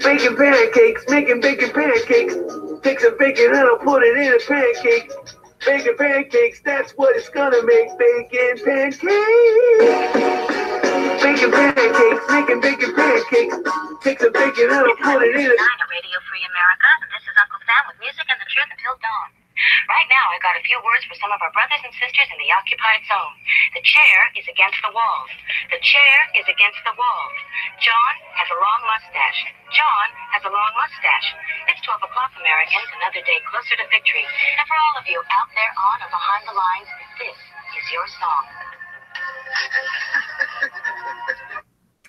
Bacon pancakes, making bacon pancakes. Take some bacon and I'll put it in a pancake. Bacon pancakes, that's what it's gonna make. Bacon pancakes. Bacon pancakes, making bacon pancakes. Take some bacon and I'll put it in a... Radio Free America, and this is Uncle Sam with music and the truth until dawn. Right now, I've got a few words for some of our brothers and sisters in the occupied zone. The chair is against the wall. The chair is against the wall. John has a long mustache. John has a long mustache. It's 12 o'clock, Americans, another day closer to victory. And for all of you out there on or behind the lines, this is your song.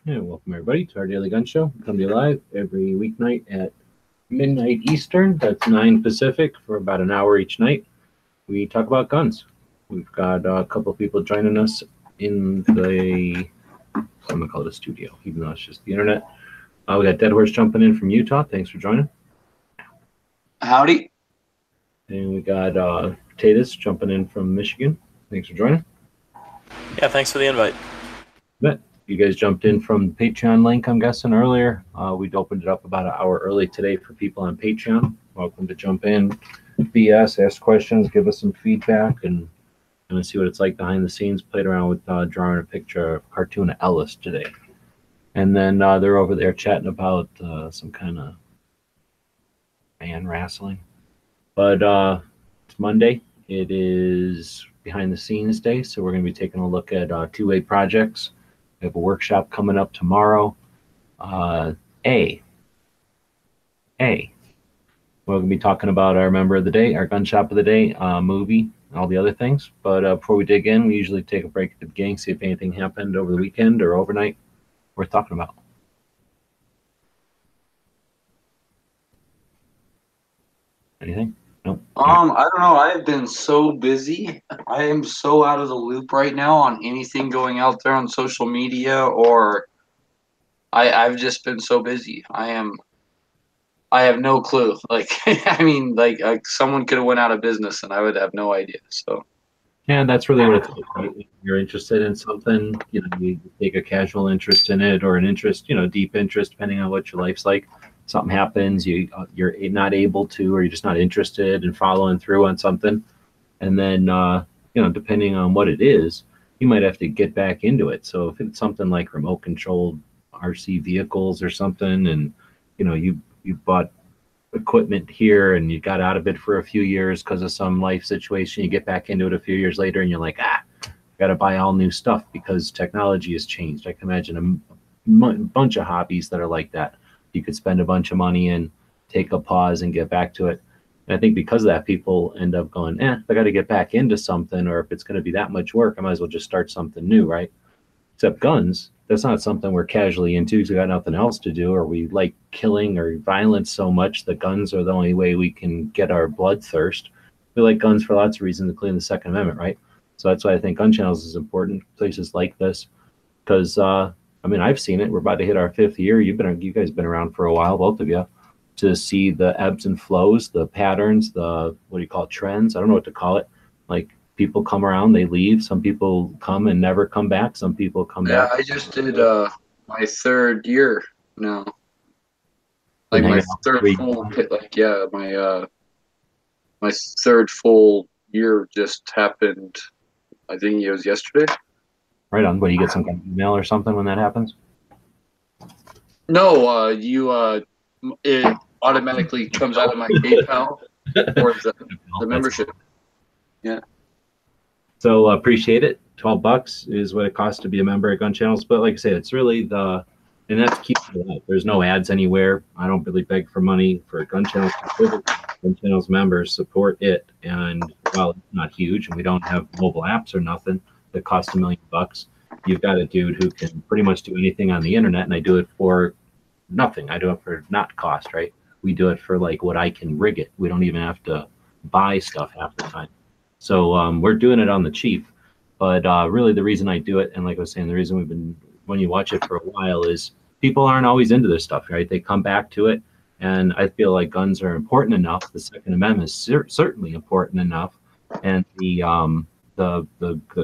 And welcome, everybody, to our Daily Gun Show. We're going to be live every weeknight at midnight Eastern, that's 9 Pacific, for about an hour each night. We talk about guns. We've got a couple of people joining us in the, I'm going to call it a studio, even though it's just the internet. We got Dead Horse jumping in from Utah. Thanks for joining. Howdy. And we got Potatoes jumping in from Michigan. Thanks for joining. Yeah, thanks for the invite. Bet. You guys jumped in from the Patreon link, I'm guessing, earlier. We'd opened it up about an hour early today for people on Patreon. Welcome to jump in, BS, ask questions, give us some feedback, and kind of see what it's like behind the scenes. Played around with drawing a picture of cartoon of Ellis today. And then they're over there chatting about some kind of man wrestling. But it's Monday. It is behind the scenes day, so we're going to be taking a look at two-way projects. We have a workshop coming up tomorrow. We're going to be talking about our member of the day, our gun shop of the day, movie, and all the other things. But before we dig in, we usually take a break at the beginning, see if anything happened over the weekend or overnight worth talking about. Anything? Nope. I don't know. I have been so busy. I am so out of the loop right now on anything going out there on social media, or I've just been so busy. I have no clue. Like, I mean, like someone could have went out of business and I would have no idea. So yeah, that's really what it's like, right? If you're interested in something, you know, you take a casual interest in it or an interest, you know, deep interest, depending on what your life's like. Something happens, you're not able to, or you're just not interested in following through on something. And then, you know, depending on what it is, you might have to get back into it. So if it's something like remote-controlled RC vehicles or something, and, you know, you bought equipment here and you got out of it for a few years because of some life situation, you get back into it a few years later and you're like, got to buy all new stuff because technology has changed. I can imagine a bunch of hobbies that are like that. You could spend a bunch of money and take a pause and get back to it. And I think because of that, people end up going, I got to get back into something, or if it's going to be that much work, I might as well just start something new, right? Except guns, that's not something we're casually into because we got nothing else to do, or we like killing or violence so much that guns are the only way we can get our bloodthirst. We like guns for lots of reasons, including the Second Amendment, right? So that's why I think gun channels is important, places like this, because, I mean, I've seen it. We're about to hit our 5th year. You guys have been around for a while, both of you, to see the ebbs and flows, the patterns, the, what do you call it, trends? I don't know what to call it. Like, people come around, they leave. Some people come and never come back. Some people come back. Yeah, I just did my 3rd year now. Like, my 3rd full, like, yeah, my 3rd full year just happened, I think it was yesterday. Right on. What, do you get some kind of email or something when that happens? No, it automatically comes out of my PayPal or the membership. Yeah. So appreciate it. $12 is what it costs to be a member at Gun Channels. But like I said, it's really and that's keep it up. There's no ads anywhere. I don't really beg for money for Gun Channels. Gun Channels members support it. And while it's not huge and we don't have mobile apps or nothing, that cost $1 million. You've got a dude who can pretty much do anything on the internet, and I do it for nothing. I do it for not cost, right? We do it for like what I can rig it. We don't even have to buy stuff half the time. So we're doing it on the cheap. But really the reason I do it, and like I was saying, the reason we've been, when you watch it for a while, is people aren't always into this stuff, right? They come back to it, and I feel like guns are important enough. The Second Amendment is certainly important enough, and the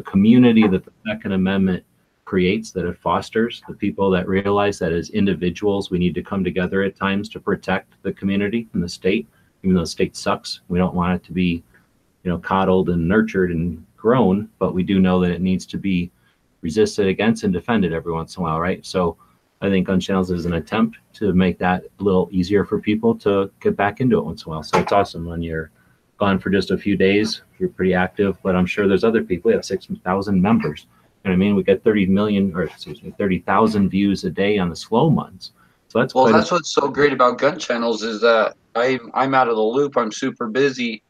community that the Second Amendment creates, that it fosters, the people that realize that as individuals we need to come together at times to protect the community and the state. Even though the state sucks, we don't want it to be, you know, coddled and nurtured and grown, but we do know that it needs to be resisted against and defended every once in a while, right? So I think Gun Channels is an attempt to make that a little easier for people to get back into it once in a while. So it's awesome when you're gone for just a few days, you're pretty active, but I'm sure there's other people. We have 6,000 members. You know what I mean? We get 30,000 views a day on the slow months. So that's, well, that's what's so great about Gun Channels is that I'm out of the loop. I'm super busy.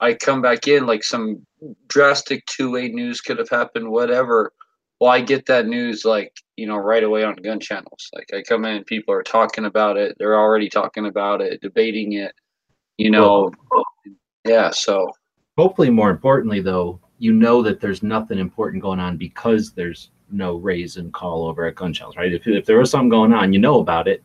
I come back in, like some drastic two-way news could have happened, whatever. Well, I get that news, like, you know, right away on Gun Channels. Like, I come in, people are talking about it. They're already talking about it, debating it, you know. Well, yeah, so. Hopefully, more importantly, though, you know that there's nothing important going on because there's no raise and call over at Gun Channels, right? If there was something going on, you know about it.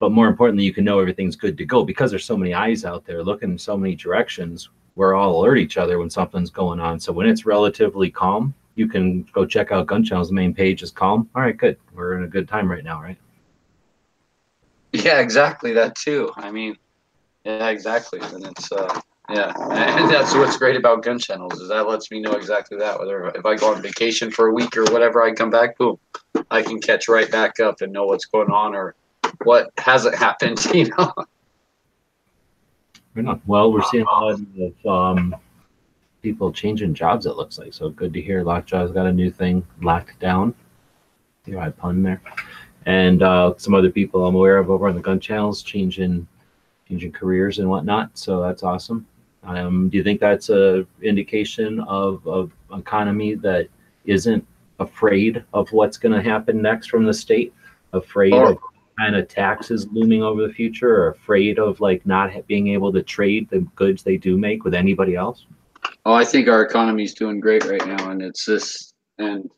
But more importantly, you can know everything's good to go because there's so many eyes out there looking in so many directions. We're all alert each other when something's going on. So when it's relatively calm, you can go check out Gun Channels. The main page is calm. All right, good. We're in a good time right now, right? Yeah, exactly. That too. I mean, yeah, exactly. And it's, yeah, and that's what's great about Gun Channels is that lets me know exactly that. Whether if I go on vacation for a week or whatever, I come back, boom, I can catch right back up and know what's going on or what hasn't happened, you know. Well, we're seeing a lot of people changing jobs, it looks like. So good to hear Lockjaw's got a new thing, locked down. You know, I pun there. And some other people I'm aware of over on the Gun Channels changing careers and whatnot. So that's awesome. Do you think that's a indication of economy that isn't afraid of what's going to happen next from the state? Afraid of kind of taxes looming over the future, or afraid of like not being able to trade the goods they do make with anybody else? Oh, I think our economy is doing great right now, and it's this, and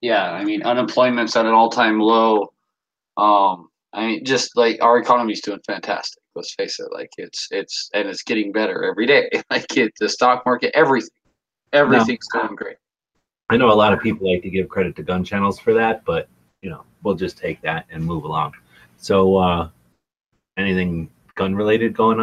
yeah, I mean, unemployment's at an all-time low. I mean, just like our economy's doing fantastic. Let's face it, like it's and it's getting better every day. Like the stock market, everything's doing great. I know a lot of people like to give credit to Gun Channels for that, but you know, we'll just take that and move along. So anything gun related going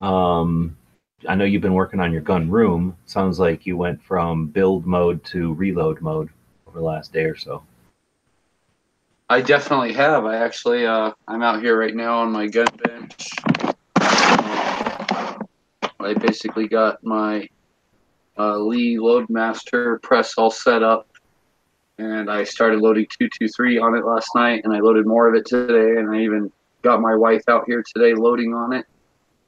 on? I know you've been working on your gun room. Sounds like you went from build mode to reload mode over the last day or so. I definitely have. I actually I'm out here right now on my gun bench. I basically got my Lee Loadmaster press all set up. And I started loading 223 on it last night, and I loaded more of it today, and I even got my wife out here today loading on it.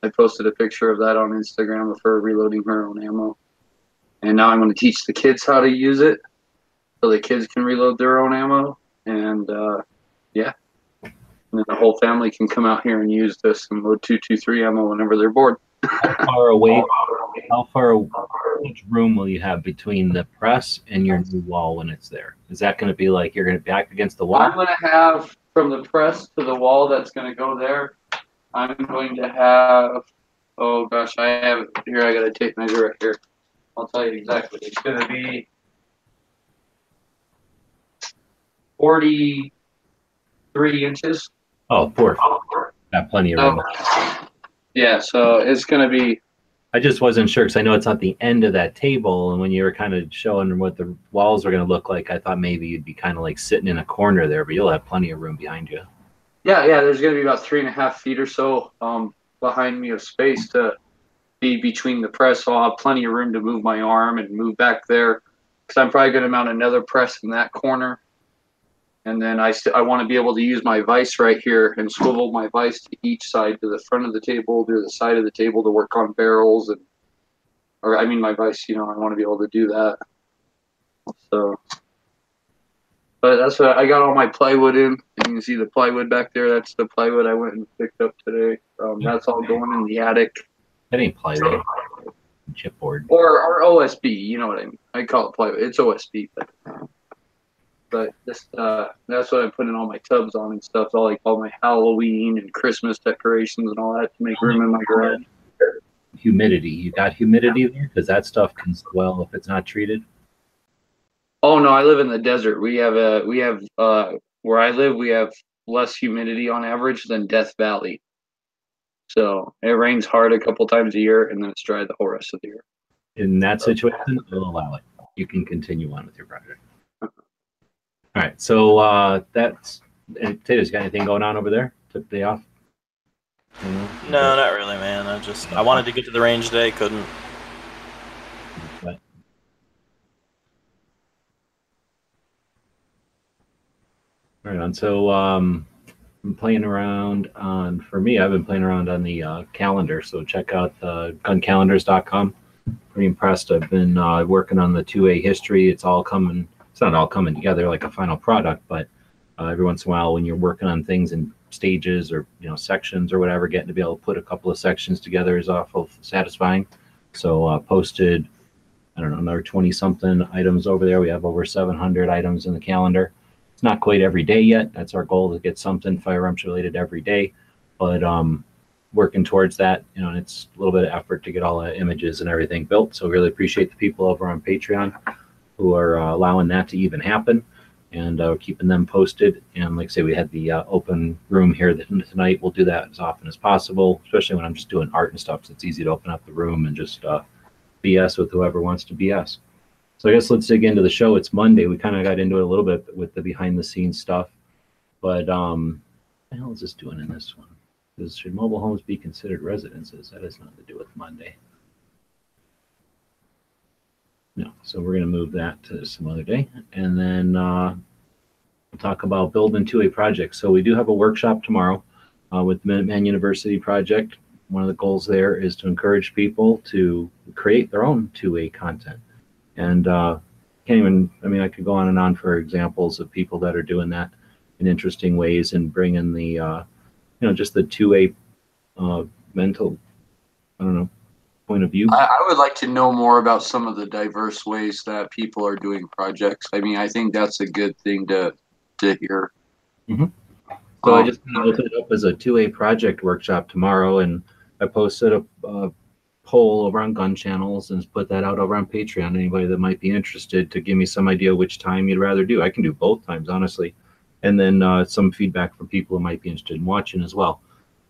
I posted a picture of that on Instagram of her reloading her own ammo. And now I'm going to teach the kids how to use it so the kids can reload their own ammo. And, yeah, and then the whole family can come out here and use this and load 223 ammo whenever they're bored. How much room will you have between the press and your new wall when it's there? Is that going to be like you're going to be back against the wall? I'm going to have, from the press to the wall that's going to go there, I'm going to have, oh gosh, I have it here. I got a tape measure right here. I'll tell you exactly. It's going to be 43 inches. Oh, poor. Got plenty of room. Yeah, so it's going to be. I just wasn't sure because I know it's not the end of that table. And when you were kind of showing what the walls were going to look like, I thought maybe you'd be kind of like sitting in a corner there, but you'll have plenty of room behind you. Yeah, there's going to be about 3.5 feet or so behind me of space to be between the press. So I'll have plenty of room to move my arm and move back there because I'm probably going to mount another press in that corner. And then I want to be able to use my vise right here and swivel my vise to each side, to the front of the table, to the side of the table to work on barrels. My vise, you know, I want to be able to do that. So, but that's what I got all my plywood in. You can see the plywood back there. That's the plywood I went and picked up today. That's all going in the attic. That ain't plywood. Chipboard. Or OSB, you know what I mean. I call it plywood. It's OSB, but this, that's what I'm putting all my tubs on and stuff, so like all my Halloween and Christmas decorations and all that to make room in my garage. Humidity. You got humidity there? Because that stuff can swell if it's not treated. Oh no, I live in the desert. We have where I live, we have less humidity on average than Death Valley. So it rains hard a couple times a year, and then it's dry the whole rest of the year. In that situation, it'll allow it. You can continue on with your project. All right. So that's. And Potatoes, got anything going on over there? Took the day off? Mm-hmm. No, not really, man. I wanted to get to the range today, couldn't. What? Right on. So I'm playing around on. For me, I've been playing around on the calendar. So check out gunCalendars.com. Pretty impressed. I've been working on the 2A history. It's all coming. It's not all coming together like a final product, but every once in a while, when you're working on things in stages or sections or whatever, getting to be able to put a couple of sections together is awful satisfying. So posted, I don't know, another 20-something items over there. We have over 700 items in the calendar. It's not quite every day yet. That's our goal, to get something firearms related every day, but working towards that. And it's a little bit of effort to get all the images and everything built. So really appreciate the people over on Patreon who are allowing that to even happen. And keeping them posted. And like I say, we had the open room here tonight. We'll do that as often as possible, especially when I'm just doing art and stuff. So it's easy to open up the room and just BS with whoever wants to BS. So I guess let's dig into the show. It's Monday. We kind of got into it a little bit with the behind-the-scenes stuff. But what the hell is this doing in this one? Should mobile homes be considered residences? That has nothing to do with Monday. No, so we're going to move that to some other day. And then we'll talk about building 2A projects. So we do have a workshop tomorrow with the Minuteman University Project. One of the goals there is to encourage people to create their own 2A content. And I could go on and on for examples of people that are doing that in interesting ways and bringing the, just the 2A mental, point of view. I would like to know more about some of the diverse ways that people are doing projects. I mean, I think that's a good thing to hear. Mm-hmm. So I just opened it up as a 2A project workshop tomorrow, and I posted a poll over on Gun Channels and put that out over on Patreon. Anybody that might be interested to give me some idea which time you'd rather do. I can do both times, honestly. And then some feedback from people who might be interested in watching as well.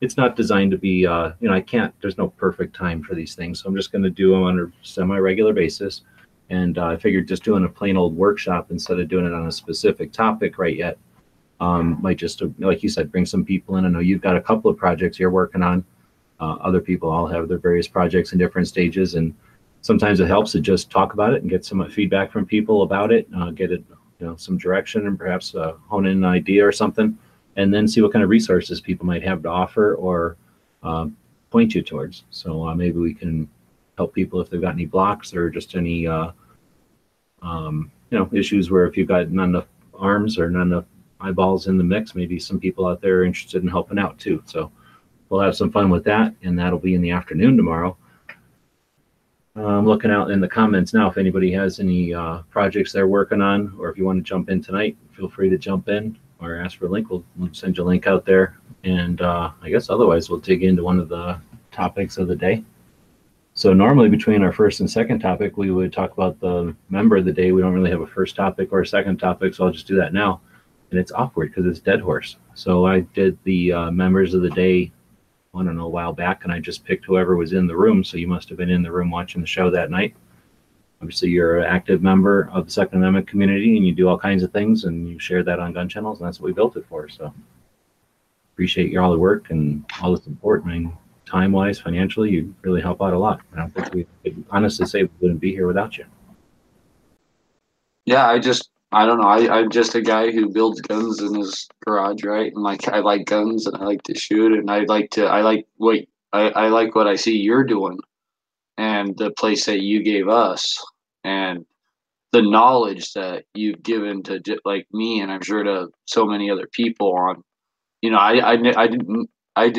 It's not designed to be, there's no perfect time for these things. So I'm just going to do them on a semi-regular basis. And I figured just doing a plain old workshop instead of doing it on a specific topic right yet, might just, like you said, bring some people in. I know you've got a couple of projects you're working on. Other people all have their various projects in different stages. And sometimes it helps to just talk about it and get some feedback from people about it, get it, some direction and perhaps hone in an idea or something. And then see what kind of resources people might have to offer or point you towards. So maybe we can help people if they've got any blocks or just any, issues where if you've got not enough arms or not enough eyeballs in the mix, maybe some people out there are interested in helping out too. So we'll have some fun with that, and that'll be in the afternoon tomorrow. I'm looking out in the comments now if anybody has any projects they're working on, or if you want to jump in tonight, feel free to jump in. Or ask for a link. We'll send you a link out there. And I guess otherwise we'll dig into one of the topics of the day. So normally between our first and second topic, we would talk about the member of the day. We don't really have a first topic or a second topic, so I'll just do that now. And it's awkward because it's dead horse. So I did the members of the day, I don't know, a while back, and I just picked whoever was in the room. So you must have been in the room watching the show that night. Obviously, you're an active member of the Second Amendment community, and you do all kinds of things, and you share that on Gun Channels, and that's what we built it for. So appreciate all the work and all the support. I mean, time-wise, financially, you really help out a lot. I don't think we could honestly say we wouldn't be here without you. Yeah, I don't know. I'm just a guy who builds guns in his garage, right? And I like guns, and I like to shoot, and I like what I see you're doing. And the place that you gave us and the knowledge that you've given to like me, and I'm sure to so many other people on, I didn't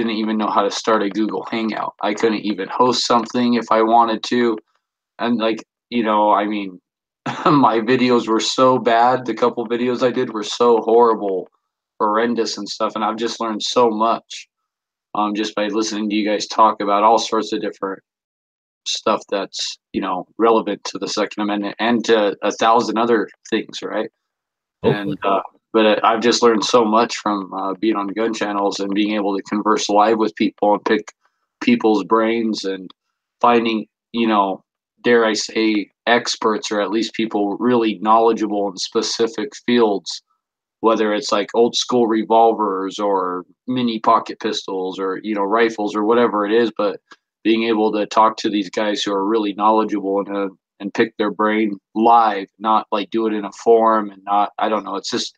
even know how to start a Google Hangout. I couldn't even host something if I wanted to. And my videos were so bad. The couple videos I did were so horrible, horrendous and stuff. And I've just learned so much just by listening to you guys talk about all sorts of different stuff that's, you know, relevant to the Second Amendment and to 1,000 other things, right? Hopefully. And but I've just learned so much from being on gun channels and being able to converse live with people and pick people's brains and finding, you know, dare I say, experts, or at least people really knowledgeable in specific fields, whether it's like old school revolvers or mini pocket pistols or, you know, rifles or whatever it is, but being able to talk to these guys who are really knowledgeable and pick their brain live, not like do it in a forum and not, I don't know. It's just,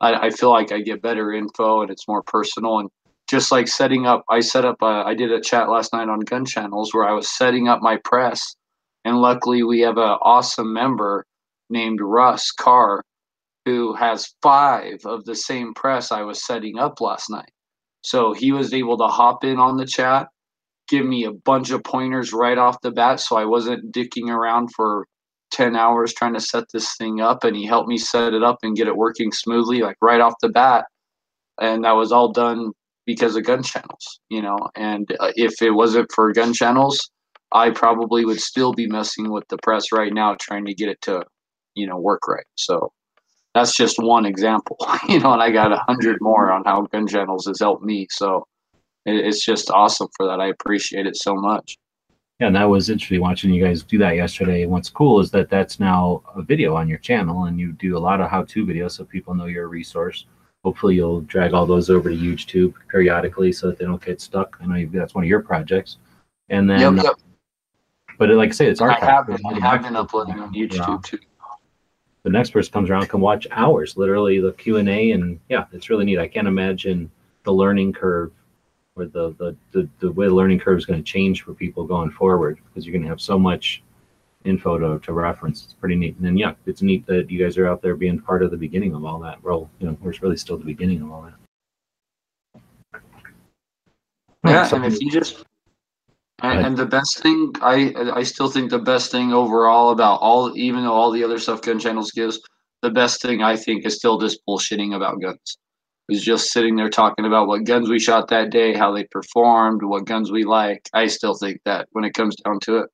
I feel like I get better info and it's more personal. And just like setting up, I did a chat last night on gun channels where I was setting up my press. And luckily we have an awesome member named Russ Carr who has 5 of the same press I was setting up last night. So he was able to hop in on the chat, give me a bunch of pointers right off the bat, so I wasn't dicking around for 10 hours trying to set this thing up, and he helped me set it up and get it working smoothly, like right off the bat. And that was all done because of gun channels, you know, and if it wasn't for gun channels, I probably would still be messing with the press right now trying to get it to, you know, work right. So that's just one example, you know, and I got 100 more on how gun channels has helped me. So it's just awesome for that. I appreciate it so much. Yeah, and that was interesting watching you guys do that yesterday. And what's cool is that that's now a video on your channel, and you do a lot of how-to videos so people know you're a resource. Hopefully you'll drag all those over to YouTube periodically so that they don't get stuck. I know that's one of your projects. And then, yep. But like I say, it's archived. I have been uploading on YouTube too. The next person comes around can watch hours, literally the Q&A, and yeah, it's really neat. I can't imagine the learning curve or the way the learning curve is going to change for people going forward, because you're going to have so much info to reference. It's pretty neat. And then, yeah, it's neat that you guys are out there being part of the beginning of all that. Well, you know, we're really still the beginning of all that. Yeah, so, and if you just... And the best thing, I still think the best thing overall about all, even though all the other stuff gun channels gives, the best thing I think is still just bullshitting about guns. It's just sitting there talking about what guns we shot that day, how they performed, what guns we like. I still think that when it comes down to it,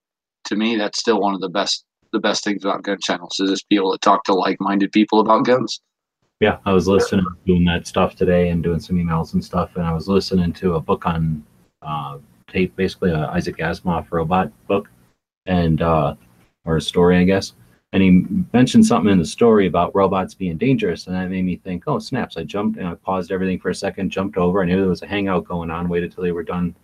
to me, that's still one of the best things about gun channels is just be able to talk to like-minded people about guns. Yeah, I was listening to doing that stuff today and doing some emails and stuff, and I was listening to a book on... basically an Isaac Asimov robot book, and or a story, I guess. And he mentioned something in the story about robots being dangerous, and that made me think, oh, snaps. I jumped and I paused everything for a second, jumped over. I knew there was a hangout going on, waited till they were done,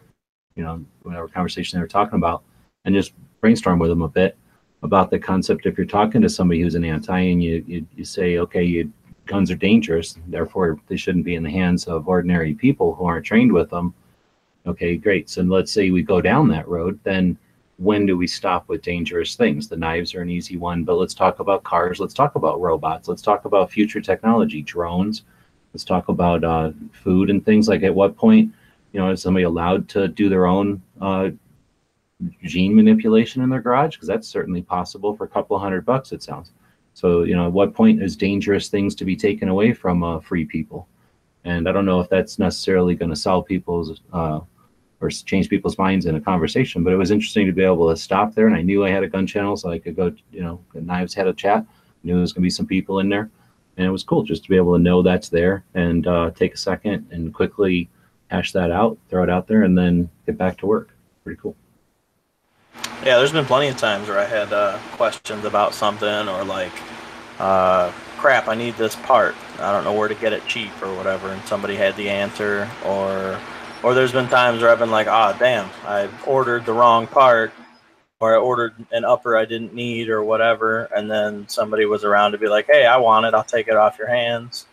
you know, whatever conversation they were talking about, and just brainstormed with them a bit about the concept. If you're talking to somebody who's an anti and you say, okay, guns are dangerous, therefore they shouldn't be in the hands of ordinary people who aren't trained with them. Okay, great. So let's say we go down that road, then when do we stop with dangerous things? The knives are an easy one, but let's talk about cars. Let's talk about robots. Let's talk about future technology, drones. Let's talk about food and things like at what point, you know, is somebody allowed to do their own gene manipulation in their garage? Because that's certainly possible for a couple $100, it sounds. So, you know, at what point is dangerous things to be taken away from free people? And I don't know if that's necessarily going to solve people's or change people's minds in a conversation, but it was interesting to be able to stop there. And I knew I had a gun channel, so I could go, you know, Knives had a chat. I knew there was going to be some people in there, and it was cool just to be able to know that's there and take a second and quickly hash that out, throw it out there, and then get back to work. Pretty cool. Yeah, there's been plenty of times where I had questions about something or like, crap, I need this part. I don't know where to get it cheap or whatever, and somebody had the answer, or there's been times where I've been like, ah, damn, I ordered the wrong part, or I ordered an upper I didn't need or whatever, and then somebody was around to be like, hey, I want it, I'll take it off your hands,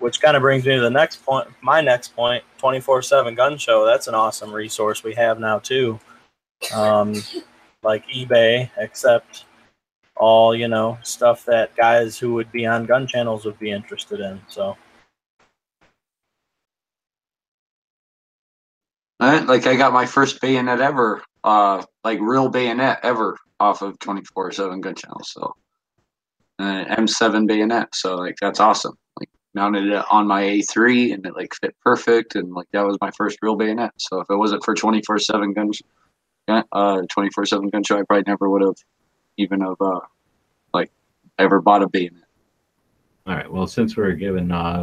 which kind of brings me to the next point. My next point, 24/7 gun show. That's an awesome resource we have now too, like eBay, except all, you know, stuff that guys who would be on gun channels would be interested in. So like I got my first bayonet ever, like real bayonet ever, off of 24/7 gun channels. So an M7 bayonet, so like that's awesome. Like mounted it on my A3 and it like fit perfect, and like that was my first real bayonet. So if it wasn't for 24/7 gun 24/7 gun show, I probably never would have even have like ever bought a bayonet. All right. Well, since we're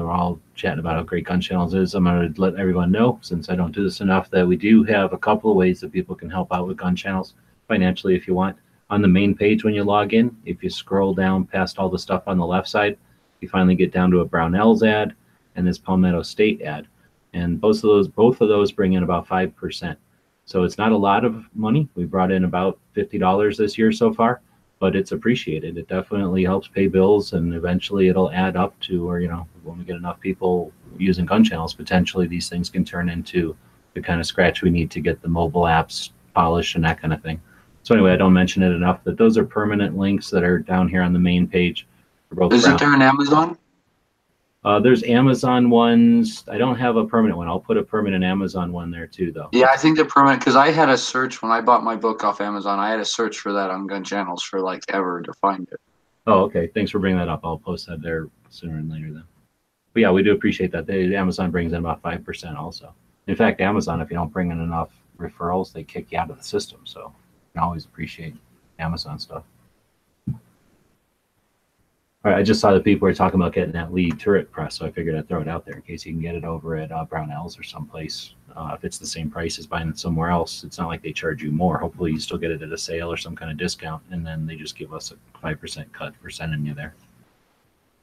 all chatting about how great gun channels is, I'm going to let everyone know, since I don't do this enough, that we do have a couple of ways that people can help out with gun channels financially if you want. On the main page when you log in, if you scroll down past all the stuff on the left side, you finally get down to a Brownells ad and this Palmetto State ad. And both of those bring in about 5%. So it's not a lot of money. We brought in about $50 this year so far, but it's appreciated. It definitely helps pay bills, and eventually it'll add up to, or, you know, when we get enough people using gun channels, potentially these things can turn into the kind of scratch we need to get the mobile apps polished and that kind of thing. So anyway, I don't mention it enough, but those are permanent links that are down here on the main page. Isn't there an Amazon? There's Amazon ones. I don't have a permanent one. I'll put a permanent Amazon one there too, though. Yeah, I think they're permanent, because I had a search when I bought my book off Amazon. I had a search for that on gun channels for like ever to find it. Oh, okay. Thanks for bringing that up. I'll post that there sooner and later then. But yeah, we do appreciate that. Amazon brings in about 5% also. In fact, Amazon, if you don't bring in enough referrals, they kick you out of the system. So you can always appreciate Amazon stuff. All right, I just saw that people were talking about getting that Lee turret press, so I figured I'd throw it out there in case you can get it over at Brownells or someplace. If it's the same price as buying it somewhere else, it's not like they charge you more. Hopefully you still get it at a sale or some kind of discount, and then they just give us a 5% cut for sending you there.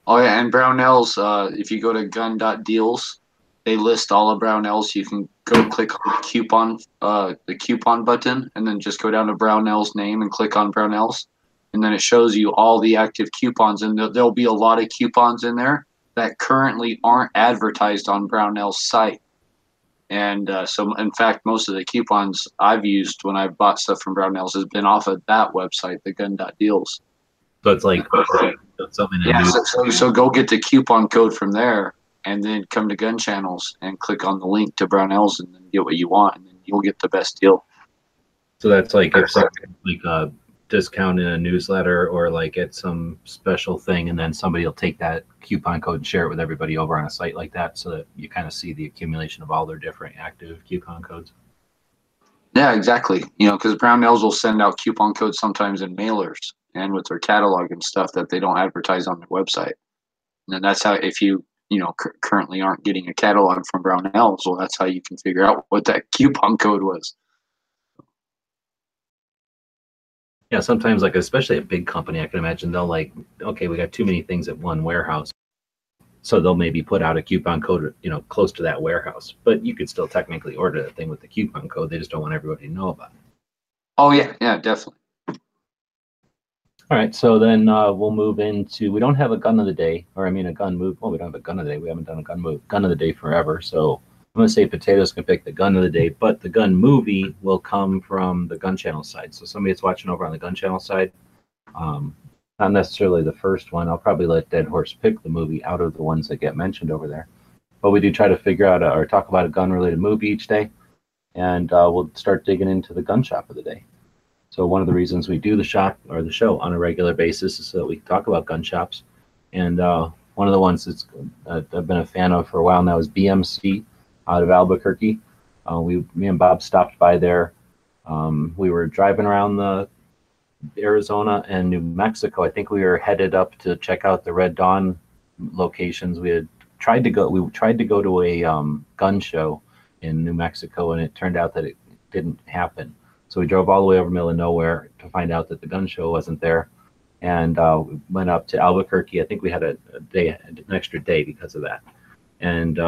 Oh, yeah, and Brownells, if you go to gun.deals, they list all of Brownells. You can go click on the coupon button, and then just go down to Brownells' name and click on Brownells. And then it shows you all the active coupons, and there'll be a lot of coupons in there that currently aren't advertised on Brownell's site. And so, in fact, most of the coupons I've used when I've bought stuff from Brownell's has been off of that website, the gun.deals. So it's like something. Yeah, so go get the coupon code from there, and then come to Gun Channels and click on the link to Brownell's, and then get what you want, and then you'll get the best deal. So that's like if something like discount in a newsletter or like at some special thing, and then somebody will take that coupon code and share it with everybody over on a site like that, so that you kind of see the accumulation of all their different active coupon codes. Yeah, exactly. You know, because Brownells will send out coupon codes sometimes in mailers and with their catalog and stuff that they don't advertise on their website. And that's how, if you know, currently aren't getting a catalog from Brownells, well, that's how you can figure out what that coupon code was. Yeah, sometimes, like, especially a big company, I can imagine they'll like, okay, we got too many things at one warehouse. So they'll maybe put out a coupon code, you know, close to that warehouse. But you could still technically order that thing with the coupon code. They just don't want everybody to know about it. Oh, yeah. Yeah, definitely. All right. So then we'll move into, we don't have a gun of the day, or I mean a gun move. Well, we don't have a gun of the day. We haven't done a gun move. Gun of the day forever. So I'm going to say Potatoes can pick the gun of the day, but the gun movie will come from the gun channel side. So somebody that's watching over on the gun channel side, not necessarily the first one. I'll probably let Dead Horse pick the movie out of the ones that get mentioned over there. But we do try to figure out or talk about a gun-related movie each day, and we'll start digging into the gun shop of the day. So one of the reasons we do the shop or the show on a regular basis is so that we talk about gun shops. And one of the ones that's I've been a fan of for a while now is BMC. Out of Albuquerque. Me and Bob stopped by there. We were driving around the Arizona and New Mexico. I think we were headed up to check out the Red Dawn locations. We tried to go to a gun show in New Mexico, and it turned out that it didn't happen. So we drove all the way over the middle of nowhere to find out that the gun show wasn't there. And we went up to Albuquerque. I think we had an extra day because of that. And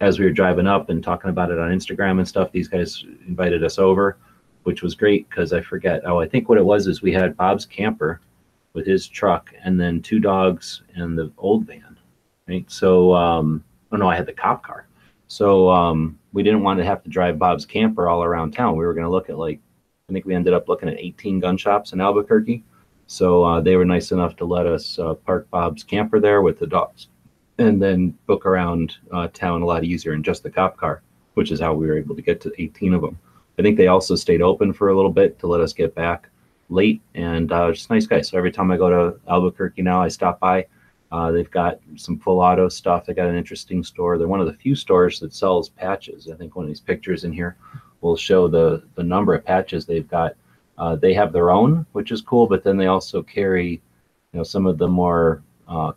as we were driving up and talking about it on Instagram and stuff, these guys invited us over, which was great because I forget. Oh, I think what it was is we had Bob's camper with his truck and then two dogs and the old van, right? So, oh no, I had the cop car. So we didn't want to have to drive Bob's camper all around town. We were going to look at like, I think we ended up looking at 18 gun shops in Albuquerque. So they were nice enough to let us park Bob's camper there with the dogs, and then book around town a lot easier in just the cop car, which is how we were able to get to 18 of them. I think they also stayed open for a little bit to let us get back late, and just nice guys. So every time I go to Albuquerque now, I stop by. They've got some full auto stuff. They got an interesting store. They're one of the few stores that sells patches. I think one of these pictures in here will show the number of patches they've got. They have their own, which is cool, but then they also carry, you know, some of the more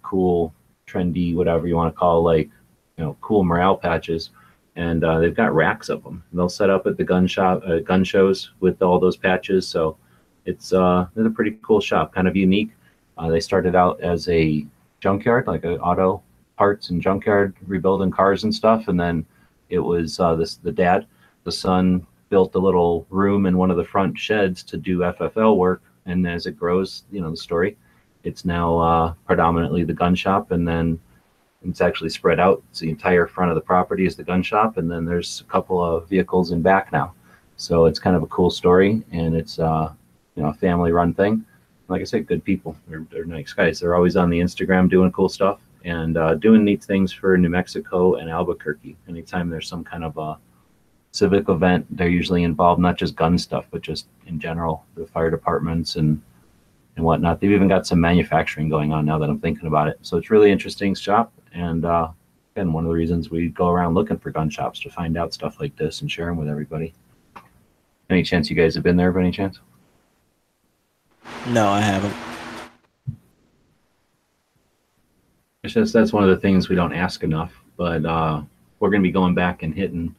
cool, trendy, whatever you want to call, like, you know, cool morale patches. And they've got racks of them. And they'll set up at the gun shop, gun shows with all those patches. So it's a pretty cool shop, kind of unique. They started out as a junkyard, like an auto parts and junkyard, rebuilding cars and stuff. And then it was the son built a little room in one of the front sheds to do FFL work. And as it grows, you know, the story, it's now predominantly the gun shop. And then it's actually spread out. It's the entire front of the property is the gun shop. And then there's a couple of vehicles in back now. So it's kind of a cool story. And it's, you know, a family run thing. Like I said, good people. They're nice guys. They're always on the Instagram doing cool stuff and doing neat things for New Mexico and Albuquerque. Anytime there's some kind of a civic event, they're usually involved, not just gun stuff, but just in general, the fire departments and whatnot. They've even got some manufacturing going on now that I'm thinking about it. So it's really interesting shop. And again, one of the reasons we go around looking for gun shops, to find out stuff like this and share them with everybody. Any chance you guys have been there by any chance? No, I haven't. I guess that's one of the things we don't ask enough, but we're going to be going back and hitting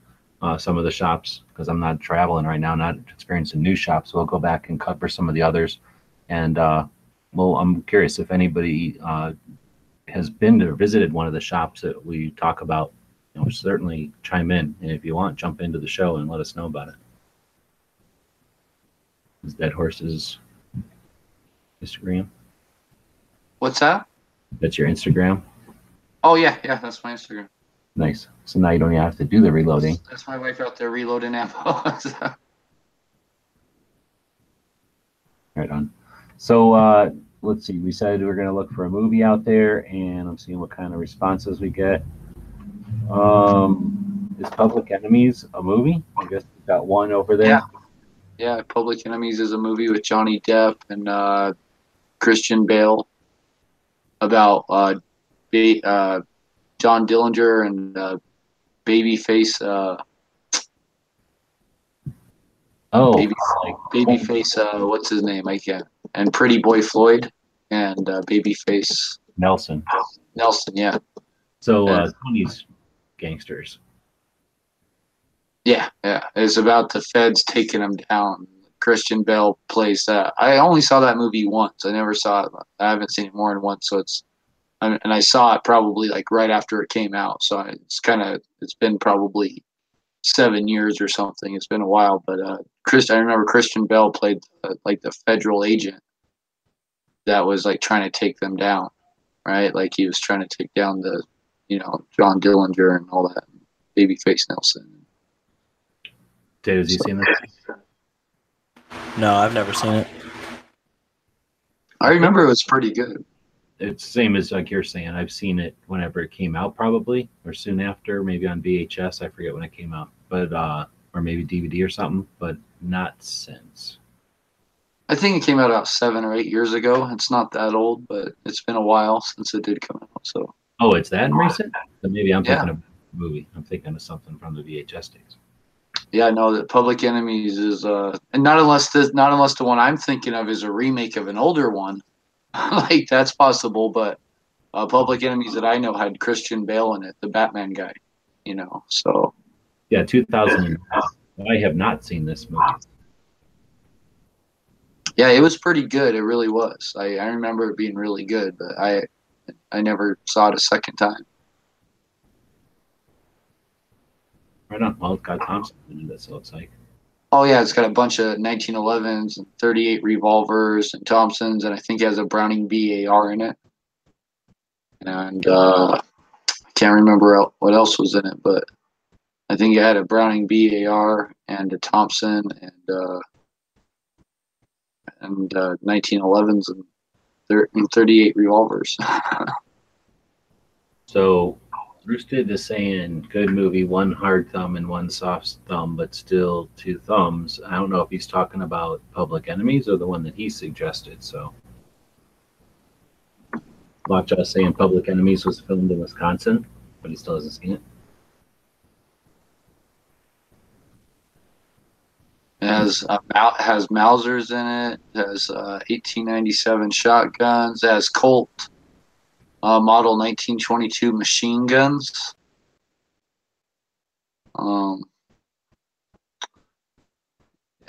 some of the shops because I'm not traveling right now, not experiencing new shops. So we'll go back and cover some of the others. And, well, I'm curious if anybody has been to or visited one of the shops that we talk about, you know, certainly chime in. And if you want, jump into the show and let us know about it. Is Dead Horses Instagram? What's that? That's your Instagram? Oh, yeah, that's my Instagram. Nice. So now you don't even have to do the reloading. That's my wife out there reloading ammo. So. Right on. So let's see. We said we're going to look for a movie out there, and I'm seeing what kind of responses we get. Is Public Enemies a movie? I guess we've got one over there. Yeah, Public Enemies is a movie with Johnny Depp and Christian Bale about John Dillinger and Baby Face. Baby Face. What's his name? I can't. And Pretty Boy Floyd and Baby Face Nelson. Nelson, yeah. So 20s gangsters. Yeah. It's about the feds taking them down. Christian Bale plays that. I only saw that movie once. I never saw it. I haven't seen it more than once. So it's, and I saw it probably like right after it came out. So it's been probably 7 years or something. It's been a while, but I remember Christian Bale played like the federal agent that was like trying to take them down, right? Like he was trying to take down the, you know, John Dillinger and all that, Babyface Nelson. Dave, have you seen that? No, I've never seen it. I remember it was pretty good. It's the same as like you're saying. I've seen it whenever it came out, probably, or soon after, maybe on VHS. I forget when it came out, but or maybe DVD or something, but not since. I think it came out about 7 or 8 years ago. It's not that old, but it's been a while since it did come out. So. Oh, it's that recent? So maybe I'm thinking of a movie. I'm thinking of something from the VHS days. Yeah, no, the Public Enemies is, and not unless the one I'm thinking of is a remake of an older one. Like that's possible, but Public Enemies that I know had Christian Bale in it, the Batman guy, you know. So yeah, 2000. I have not seen this movie. Yeah, it was pretty good. It really was. I remember it being really good, but I never saw it a second time. Right on. Well, it's got Thompson in it, so it looks like. Oh, yeah, it's got a bunch of 1911s and 38 revolvers and Thompsons, and I think it has a Browning BAR in it. And I can't remember what else was in it, but I think it had a Browning BAR and a Thompson and 1911s and 38 revolvers. So Roosted is saying, good movie, one hard thumb and one soft thumb, but still two thumbs. I don't know if he's talking about Public Enemies or the one that he suggested. So, watch us saying Public Enemies was filmed in Wisconsin, but he still hasn't seen it. has Mausers in it, has 1897 shotguns, has Colt model 1922 machine guns. It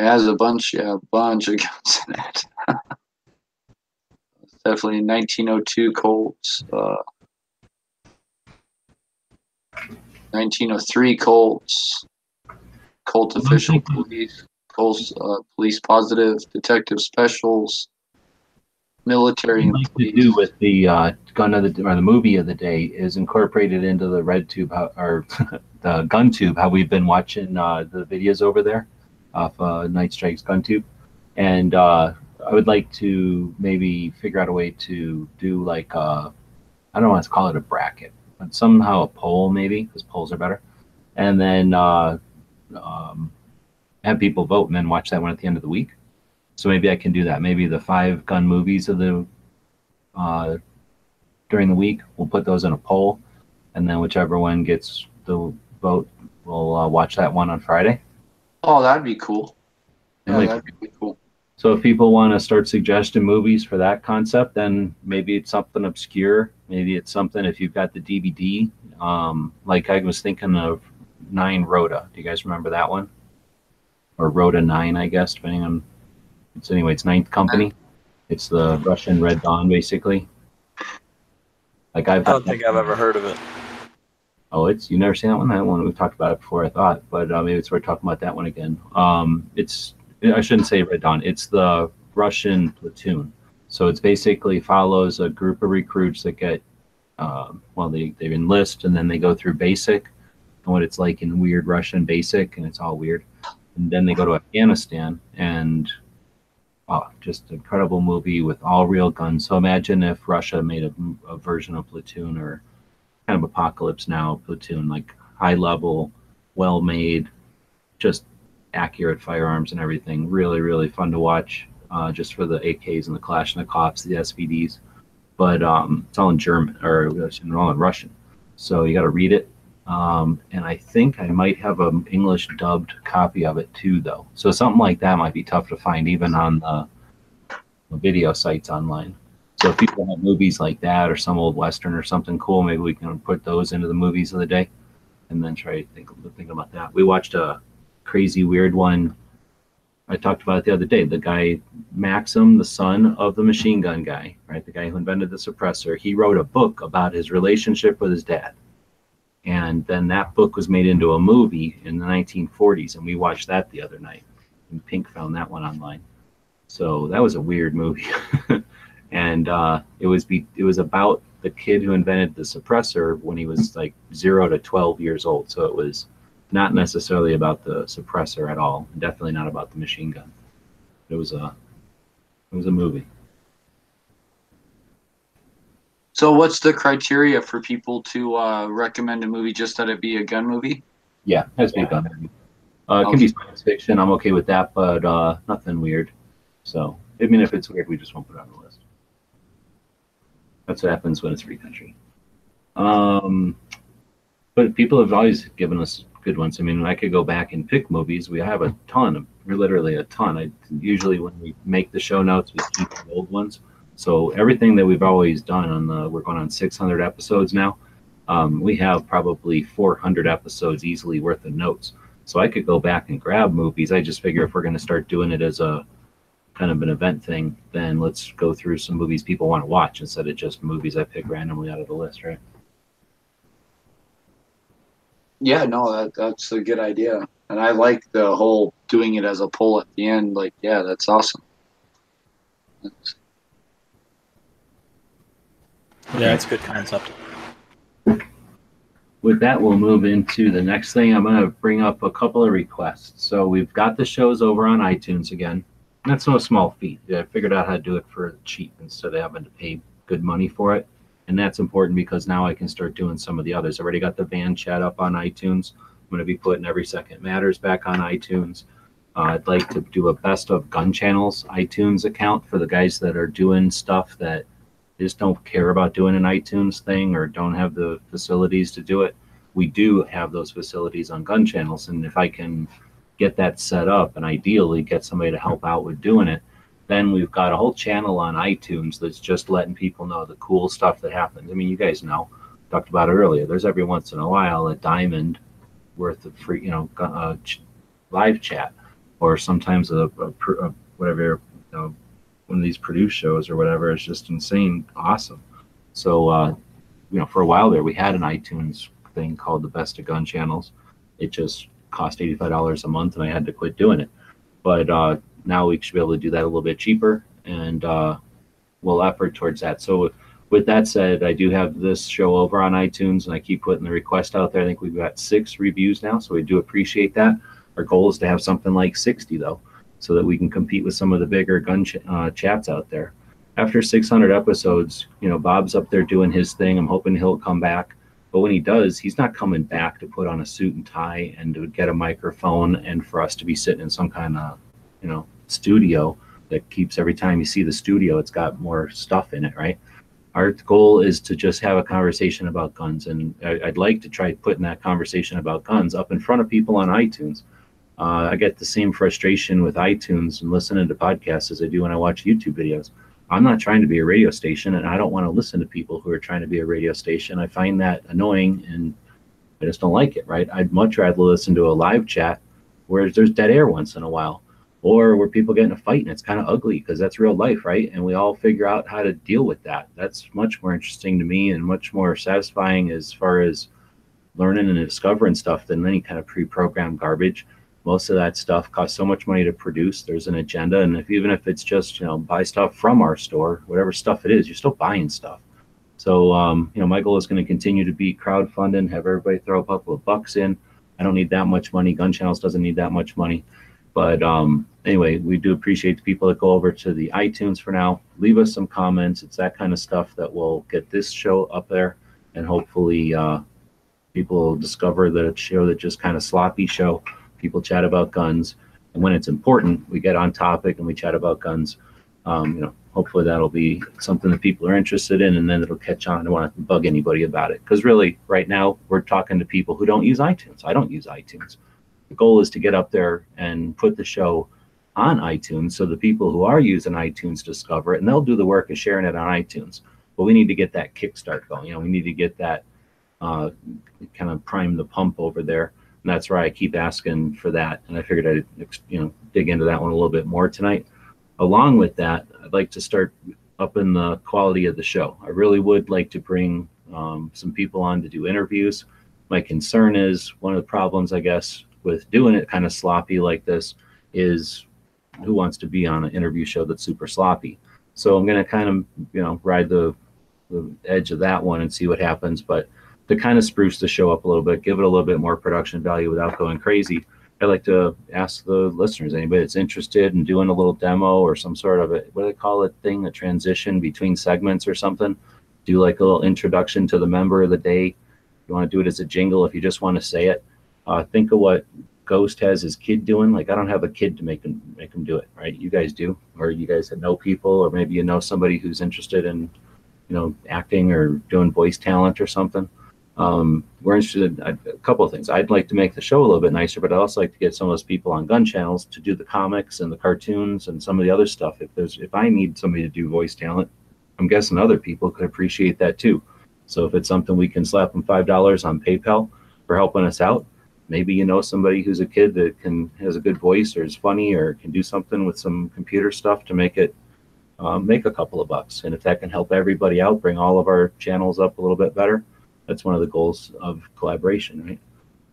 has a bunch of guns in it. Definitely 1902 Colts, 1903 Colts, Colt Official Police, Colt Police Positive, Detective Specials, Military and Police. To do with the gun of the, or the movie of the day is incorporated into the RedTube or the GunTube. How we've been watching the videos over there off Night Strike's GunTube, and I would like to maybe figure out a way to do like a, I don't want to call it a bracket, but somehow a poll maybe, because polls are better, and then have people vote and then watch that one at the end of the week. So maybe I can do that. Maybe the 5 gun movies of the during the week, we'll put those in a poll, and then whichever one gets the vote, we'll watch that one on Friday. Oh, that'd be cool. Yeah, like, that'd be cool. So if people want to start suggesting movies for that concept, then maybe it's something obscure. Maybe it's something, if you've got the DVD, like I was thinking of 9 Rhoda. Do you guys remember that one? Or Rhoda 9, I guess, depending on, it's anyway, it's Ninth Company. It's the Russian Red Dawn, basically. Like I don't think I've ever heard of it. Oh, it's, you never seen that one? That one, we've talked about it before, I thought, but maybe it's worth talking about that one again. It's, I shouldn't say Red Dawn. It's the Russian platoon. So it's basically follows a group of recruits that get, well, they enlist and then they go through basic and what it's like in weird Russian basic, and it's all weird. And then they go to Afghanistan, and oh, just an incredible movie with all real guns. So imagine if Russia made a version of Platoon, or kind of Apocalypse Now Platoon, like high level, well made, just accurate firearms and everything. Really, really fun to watch, just for the AKs and the Kalashnikovs, the SVDs. But it's all in German, or it's all in Russian. So you got to read it. And I think I might have an English dubbed copy of it too, though. So something like that might be tough to find even on the video sites online. So if people have movies like that, or some old Western or something cool, maybe we can put those into the movies of the day and then try to think about that. We watched a crazy weird one I talked about it the other day, the guy Maxim, the son of the machine gun guy, right, the guy who invented the suppressor. He wrote a book about his relationship with his dad, and then that book was made into a movie in the 1940s, and we watched that the other night, and Pink found that one online. So that was a weird movie. And it was about the kid who invented the suppressor when he was like 0 to 12 years old. So it was not necessarily about the suppressor at all, and definitely not about the machine gun. It was a movie. So what's the criteria for people to recommend a movie, just that it be a gun movie? Yeah, it has to be a gun movie. It can be science fiction. I'm okay with that, but nothing weird. So, I mean, if it's weird, we just won't put it on the list. That's what happens when it's free country. But people have always given us good ones. I mean, I could go back and pick movies. We have a ton, literally a ton. Usually when we make the show notes, we keep the old ones. So everything that we've always done on the, we're going on 600 episodes now. We have probably 400 episodes easily worth of notes. So I could go back and grab movies. I just figure if we're going to start doing it as a kind of an event thing, then let's go through some movies people want to watch instead of just movies I pick randomly out of the list, right? Yeah, no, that's a good idea. And I like the whole doing it as a poll at the end. Like, yeah, that's awesome. Yeah, it's a good concept. With that, we'll move into the next thing. I'm going to bring up a couple of requests. So we've got the shows over on iTunes again. That's no small feat. I figured out how to do it for cheap instead of having to pay good money for it. And that's important because now I can start doing some of the others. I already got the van chat up on iTunes. I'm going to be putting Every Second Matters back on iTunes. I'd like to do a Best of Gun Channels iTunes account for the guys that are doing stuff that just don't care about doing an iTunes thing or don't have the facilities to do it. We do have those facilities on Gun Channels, and if I can get that set up and ideally get somebody to help out with doing it. Then we've got a whole channel on iTunes that's just letting people know the cool stuff that happens. I mean, you guys know, talked about it earlier. There's every once in a while a diamond worth of free, you know, live chat, or sometimes a whatever, you know, one of these produce shows or whatever is just insane awesome. So, you know, for a while there, we had an iTunes thing called the Best of Gun Channels. It just cost $85 a month, and I had to quit doing it. But now we should be able to do that a little bit cheaper, and we'll effort towards that. So with that said, I do have this show over on iTunes, and I keep putting the request out there. I think we've got 6 reviews now, so we do appreciate that. Our goal is to have something like 60, though, so that we can compete with some of the bigger gun chats out there. After 600 episodes, you know, Bob's up there doing his thing. I'm hoping he'll come back. But when he does, he's not coming back to put on a suit and tie and to get a microphone and for us to be sitting in some kind of, you know, studio that keeps every time you see the studio, it's got more stuff in it, right? Our goal is to just have a conversation about guns. And I'd like to try putting that conversation about guns up in front of people on iTunes. I get the same frustration with iTunes and listening to podcasts as I do when I watch YouTube videos. I'm not trying to be a radio station, and I don't want to listen to people who are trying to be a radio station. I find that annoying, and I just don't like it, right? I'd much rather listen to a live chat where there's dead air once in a while, or where people get in a fight and it's kind of ugly, because that's real life, right? And we all figure out how to deal with that. That's much more interesting to me and much more satisfying as far as learning and discovering stuff than any kind of pre-programmed garbage. Most of that stuff costs so much money to produce. There's an agenda, and if, even if it's just, you know, buy stuff from our store, whatever stuff it is, you're still buying stuff. So, you know, my goal is going to continue to be crowdfunding, have everybody throw a couple of bucks in. I don't need that much money. Gun Channels doesn't need that much money. But anyway, we do appreciate the people that go over to the iTunes for now. Leave us some comments. It's that kind of stuff that will get this show up there, and hopefully people will discover the show that just kind of sloppy show. People chat about guns, and when it's important, we get on topic and we chat about guns. You know, hopefully that'll be something that people are interested in, and then it'll catch on. I don't want to bug anybody about it, because really, right now, we're talking to people who don't use iTunes. I don't use iTunes. The goal is to get up there and put the show on iTunes so the people who are using iTunes discover it, and they'll do the work of sharing it on iTunes. But we need to get that kickstart going. You know, we need to get that kind of prime the pump over there. And that's why I keep asking for that. And I figured I'd, you know, dig into that one a little bit more tonight. Along with that, I'd like to start upping the quality of the show. I really would like to bring some people on to do interviews. My concern is, one of the problems, I guess, with doing it kind of sloppy like this is, who wants to be on an interview show that's super sloppy? So I'm going to kind of, you know, ride the edge of that one and see what happens. But to kind of spruce the show up a little bit, give it a little bit more production value without going crazy, I'd like to ask the listeners, anybody that's interested in doing a little demo or some sort of a, what do they call it, thing, a transition between segments or something, do like a little introduction to the member of the day. You want to do it as a jingle if you just want to say it. Think of what Ghost has his kid doing. Like, I don't have a kid to make him do it, right? You guys do, or you guys that know people, or maybe you know somebody who's interested in, you know, acting or doing voice talent or something. We're interested in a couple of things. I'd like to make the show a little bit nicer, but I'd also like to get some of those people on Gun Channels to do the comics and the cartoons and some of the other stuff. If I need somebody to do voice talent, I'm guessing other people could appreciate that too. So if it's something we can slap them $5 on PayPal for helping us out, maybe you know somebody who's a kid that has a good voice or is funny or can do something with some computer stuff to make it make a couple of bucks. And if that can help everybody out, bring all of our channels up a little bit better. That's one of the goals of collaboration, right?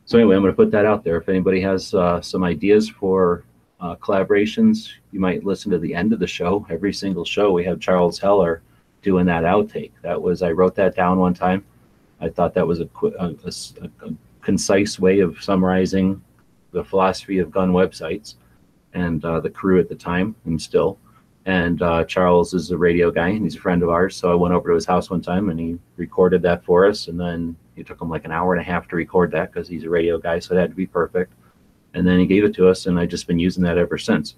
So anyway, I'm going to put that out there. If anybody has some ideas for collaborations, you might listen to the end of the show. Every single show, we have Charles Heller doing that outtake. I wrote that down one time. I thought that was a concise way of summarizing the philosophy of Gun Websites and the crew at the time, and still. And Charles is a radio guy, and he's a friend of ours. So I went over to his house one time, and he recorded that for us. And then it took him like an hour and a half to record that, because he's a radio guy, so it had to be perfect. And then he gave it to us, and I've just been using that ever since.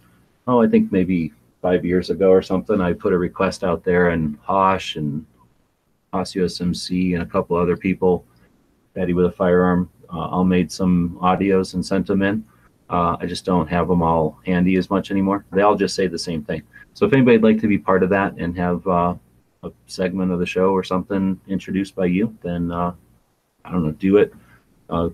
Oh, I think maybe 5 years ago or something, I put a request out there, and Hosh and HoshUSMC and a couple other people, Daddy with a Firearm, all made some audios and sent them in. I just don't have them all handy as much anymore. They all just say the same thing. So if anybody'd like to be part of that and have a segment of the show or something introduced by you, then I don't know, do it,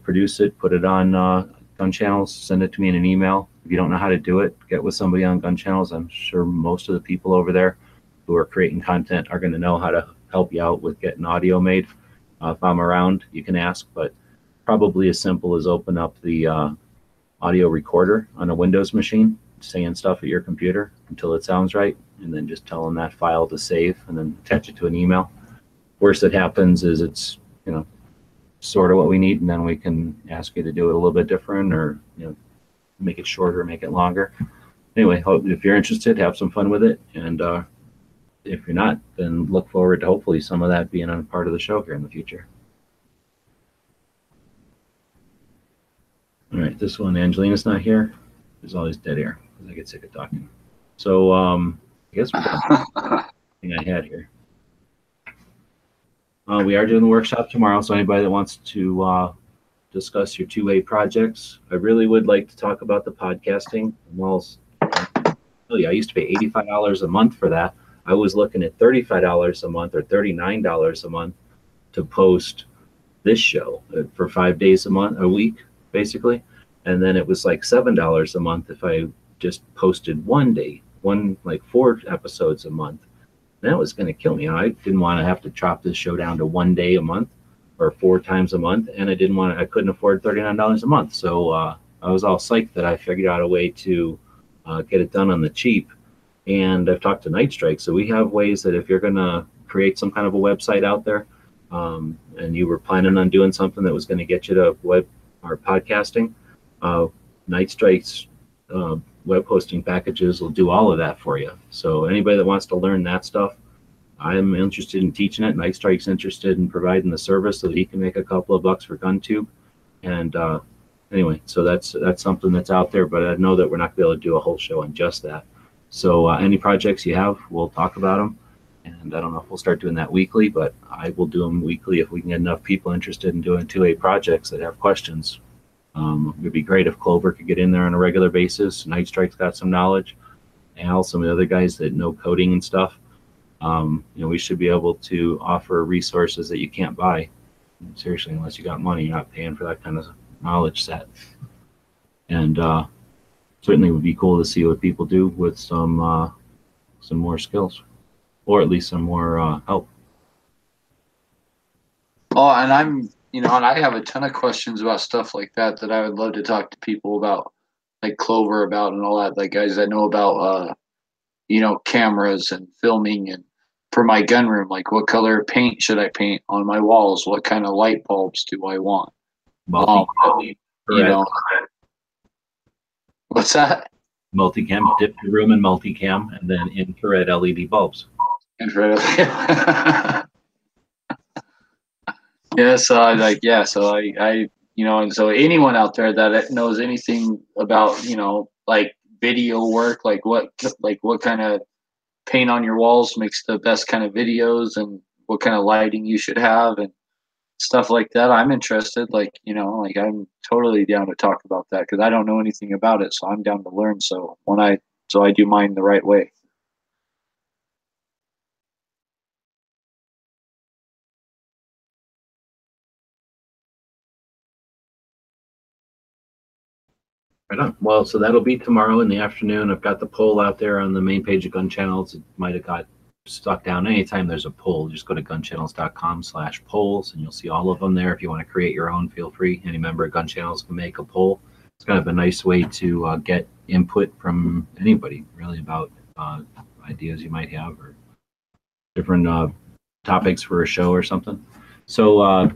produce it, put it on channels, send it to me in an email. If you don't know how to do it, get with somebody on Gun Channels. I'm sure most of the people over there who are creating content are going to know how to help you out with getting audio made. If I'm around, you can ask, but probably as simple as open up the audio recorder on a Windows machine, saying stuff at your computer until it sounds right, and then just tell them that file to save and then attach it to an email. Worst that happens is it's, you know, sort of what we need, and then we can ask you to do it a little bit different, or, you know, make it shorter, make it longer. Anyway, hope if you're interested, have some fun with it, and if you're not, then look forward to hopefully some of that being on part of the show here in the future. All right, this one, Angelina's not here. There's always dead air because I get sick of talking. So I guess the thing I had here. We are doing the workshop tomorrow, so anybody that wants to discuss your two-way projects, I really would like to talk about the podcasting. Well, I used to pay $85 a month for that. I was looking at $35 a month or $39 a month to post this show for 5 days a week, basically. And then it was like $7 a month if I just posted like 4 episodes a month. That was going to kill me. I didn't want to have to chop this show down to 1 day a month or 4 times a month. And I didn't want to, I couldn't afford $39 a month. So I was all psyched that I figured out a way to get it done on the cheap. And I've talked to Night Strike. So we have ways that if you're going to create some kind of a website out there, and you were planning on doing something that was going to get you to web or podcasting, Night Strike's web hosting packages will do all of that for you. So anybody that wants to learn that stuff, I'm interested in teaching it. Night Strike's interested in providing the service so that he can make a couple of bucks for GunTube. And anyway, so that's something that's out there, but I know that we're not going to be able to do a whole show on just that. So any projects you have, we'll talk about them. And I don't know if we'll start doing that weekly, but I will do them weekly if we can get enough people interested in doing 2A projects that have questions. It would be great if Clover could get in there on a regular basis. Night Strike's got some knowledge. Al, some of the other guys that know coding and stuff. You know, we should be able to offer resources that you can't buy. Seriously, unless you got money, you're not paying for that kind of knowledge set. And certainly it would be cool to see what people do with some more skills, or at least some more help. Oh, and I have a ton of questions about stuff like that that I would love to talk to people about, like Clover about and all that, like guys that know about, cameras and filming, and for my gun room, like what color paint should I paint on my walls? What kind of light bulbs do I want? What's that? Multicam, dip the room in multicam, and then infrared LED bulbs. Infrared LED. So anyone out there that knows anything about, like video work, like what kind of paint on your walls makes the best kind of videos and what kind of lighting you should have and stuff like that. I'm interested, I'm totally down to talk about that because I don't know anything about it. So I'm down to learn. So I do mine the right way. Right on. Well, so that'll be tomorrow in the afternoon. I've got the poll out there on the main page of Gun Channels. It might have got stuck down. Anytime there's a poll, just go to gunchannels.com/polls, and you'll see all of them there. If you want to create your own, feel free. Any member of Gun Channels can make a poll. It's kind of a nice way to get input from anybody, really, about ideas you might have or different topics for a show or something. So,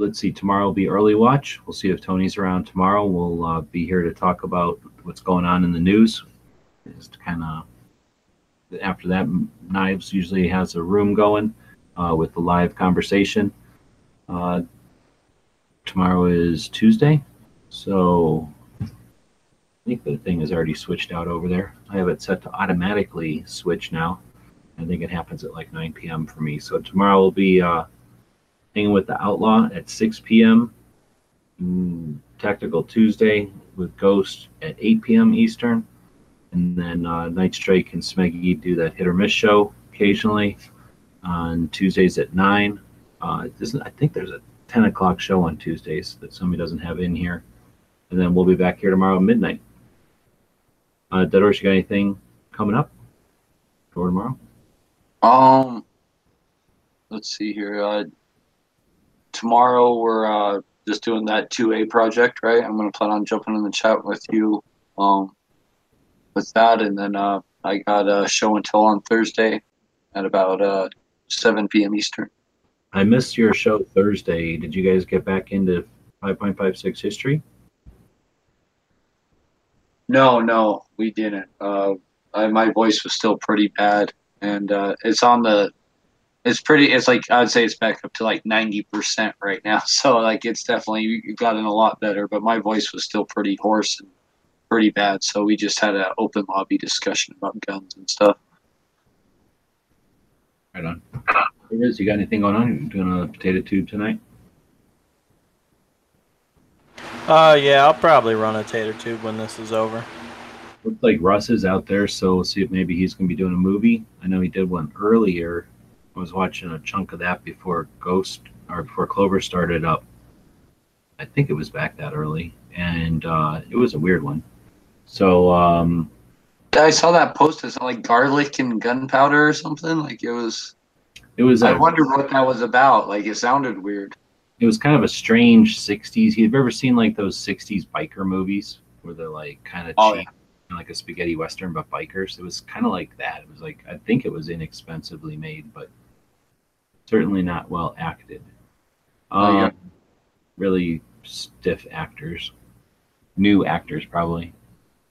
let's see, tomorrow will be early watch. We'll see if Tony's around tomorrow. We'll be here to talk about what's going on in the news. Just kind of after that, Knives usually has a room going with the live conversation. Tomorrow is Tuesday, so I think the thing is already switched out over there. I have it set to automatically switch now. I think it happens at like 9 p.m. for me. So tomorrow will be... with the Outlaw at 6 p.m. Tactical Tuesday with Ghost at 8 p.m. Eastern. And then Night Strike and Smeggy do that hit or miss show occasionally on Tuesdays at 9. I think there's a 10 o'clock show on Tuesdays that somebody doesn't have in here. And then we'll be back here tomorrow at midnight. Dedoris, you got anything coming up for tomorrow? Let's see here. Tomorrow we're just doing that 2A project, right? I'm going to plan on jumping in the chat with you with that. And then I got a show and tell on Thursday at about 7 p.m. Eastern. I missed your show Thursday. Did you guys get back into 5.56 history? No, we didn't. My voice was still pretty bad, and it's like, I'd say it's back up to like 90% right now. So like, it's definitely, you gotten a lot better, but my voice was still pretty hoarse and pretty bad. So we just had an open lobby discussion about guns and stuff. Right on. You got anything going on? You doing a potato tube tonight? Yeah, I'll probably run a tater tube when this is over. Looks like Russ is out there, so we'll see if maybe he's going to be doing a movie. I know he did one earlier. I was watching a chunk of that before Clover started up. I think it was back that early, and it was a weird one. So I saw that post. It's like garlic and gunpowder or something. Like it was. I wondered what that was about. Like it sounded weird. It was kind of a strange 60s. You've ever seen like those 60s biker movies where they're like kind of cheap, yeah, like a spaghetti western, but bikers? It was kind of like that. It was like, I think it was inexpensively made, but certainly not well acted. Yeah. Really stiff actors. New actors, probably.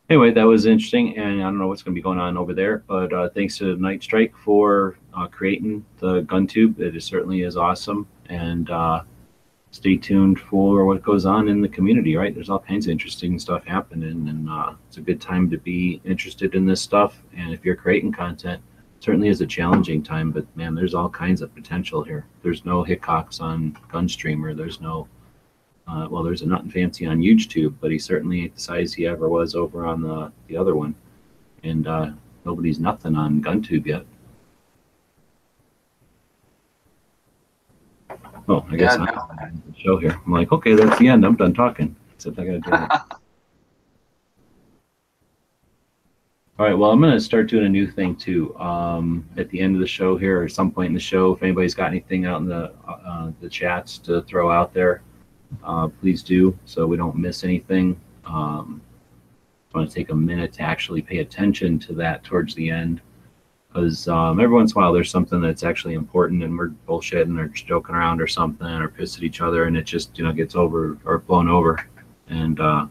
Anyway, that was interesting, and I don't know what's going to be going on over there, but thanks to Night Strike for creating the GunTube. It certainly is awesome, and stay tuned for what goes on in the community, right? There's all kinds of interesting stuff happening, and it's a good time to be interested in this stuff. And if you're creating content, it certainly is a challenging time, but man, there's all kinds of potential here. There's no Hickox on GunStreamer. There's no, well, there's a Nothing Fancy on YouTube, but he certainly ain't the size he ever was over on the other one. And nobody's nothing on GunTube yet. Oh, I guess I'm at the show here. I'm like, okay, that's the end. I'm done talking. Except I got to do that. All right, well, I'm going to start doing a new thing, too. At the end of the show here, or some point in the show, if anybody's got anything out in the chats to throw out there, please do, so we don't miss anything. I want to take a minute to actually pay attention to that towards the end. Because every once in a while there's something that's actually important and we're bullshitting or joking around or something or pissed at each other, and it just, you know, gets over or blown over. And I